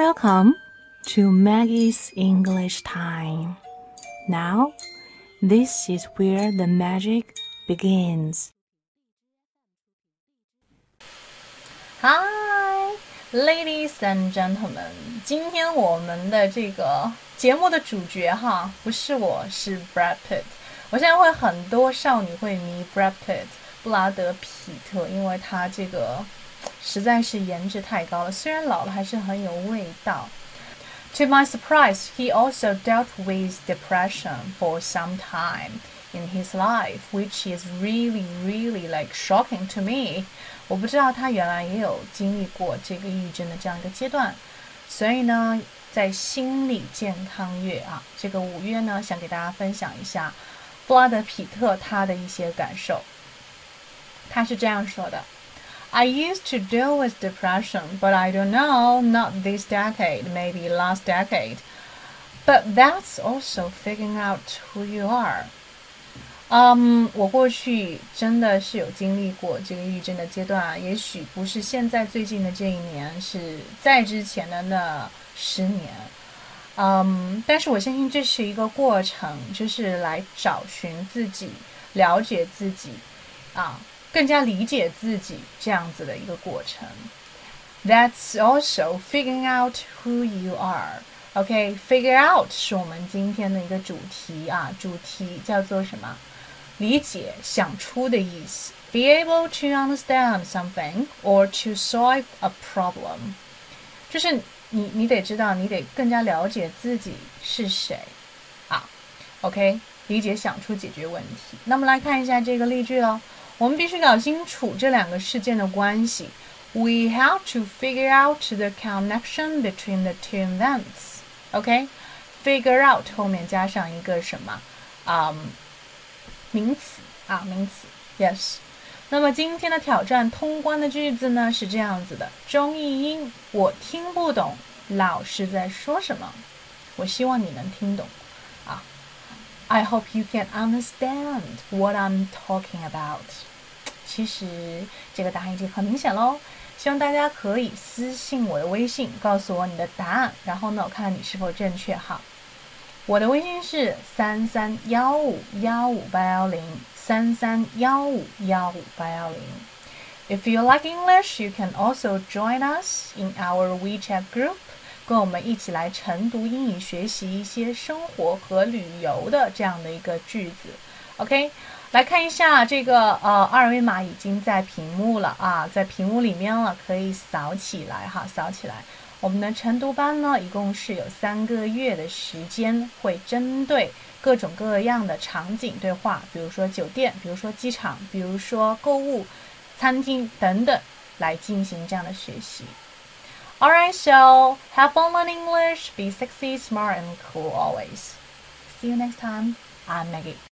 Welcome to Maggie's English Time. Now, this is where the magic begins. Hi, ladies and gentlemen. 今天我们的这个节目的主角哈，不是我，是 Brad Pitt。我现在会很多少女会迷 Brad Pitt， 布拉德皮特，因为他这个实在是颜值太高了，虽然老了还是很有味道。To my surprise, he also dealt with depression for some time in his life, which is really, really like shocking to me. 我不知道他原来也有经历过这个抑郁症的这样一个阶段，所以呢，在心理健康月啊，这个5月呢，想给大家分享一下布拉德皮特他的一些感受。他是这样说的。I used to deal with depression, but I don't know, not this decade, maybe last decade. But that's also figuring out who you are. 我过去真的是有经历过这个抑郁症的阶段啊，也许不是现在最近的这一年，是在之前的那10年。但是我相信这是一个过程，就是来找寻自己，了解自己啊。更加理解自己这样子的一个过程。That's also figuring out who you are. OK, figure out 是我们今天的一个主题啊，主题叫做什么？理解、想出的意思。Be able to understand something or to solve a problem. 就是你得知道，你得更加了解自己是谁啊。OK, 理解、想出解决问题。那么来看一下这个例句咯。我们必须搞清楚这两个事件的关系。We have to figure out the connection between the two events. OK, figure out 后面加上一个什么？名词啊，名词。Yes. 那么今天的挑战通关的句子呢是这样子的：中译英，我听不懂老师在说什么。我希望你能听懂啊。I hope you can understand what I'm talking about. 其实这个答案已经很明显咯，希望大家可以私信我的微信告诉我你的答案，然后呢我看你是否正确哈。我的微信是3315158810 3315158810。 If you like English, you can also join us in our WeChat group, 跟我们一起来晨读英语，学习一些生活和旅游的这样的一个句子。OK, 来看一下这个二维码已经在屏幕了啊，在屏幕里面了，可以扫起来哈，扫起来。我们的晨读班呢，一共是有3个月的时间，会针对各种各样的场景对话，比如说酒店，比如说机场，比如说购物、餐厅等等，来进行这样的学习。Alright, so have fun learning English, be sexy, smart, and cool always. See you next time. I'm Maggie.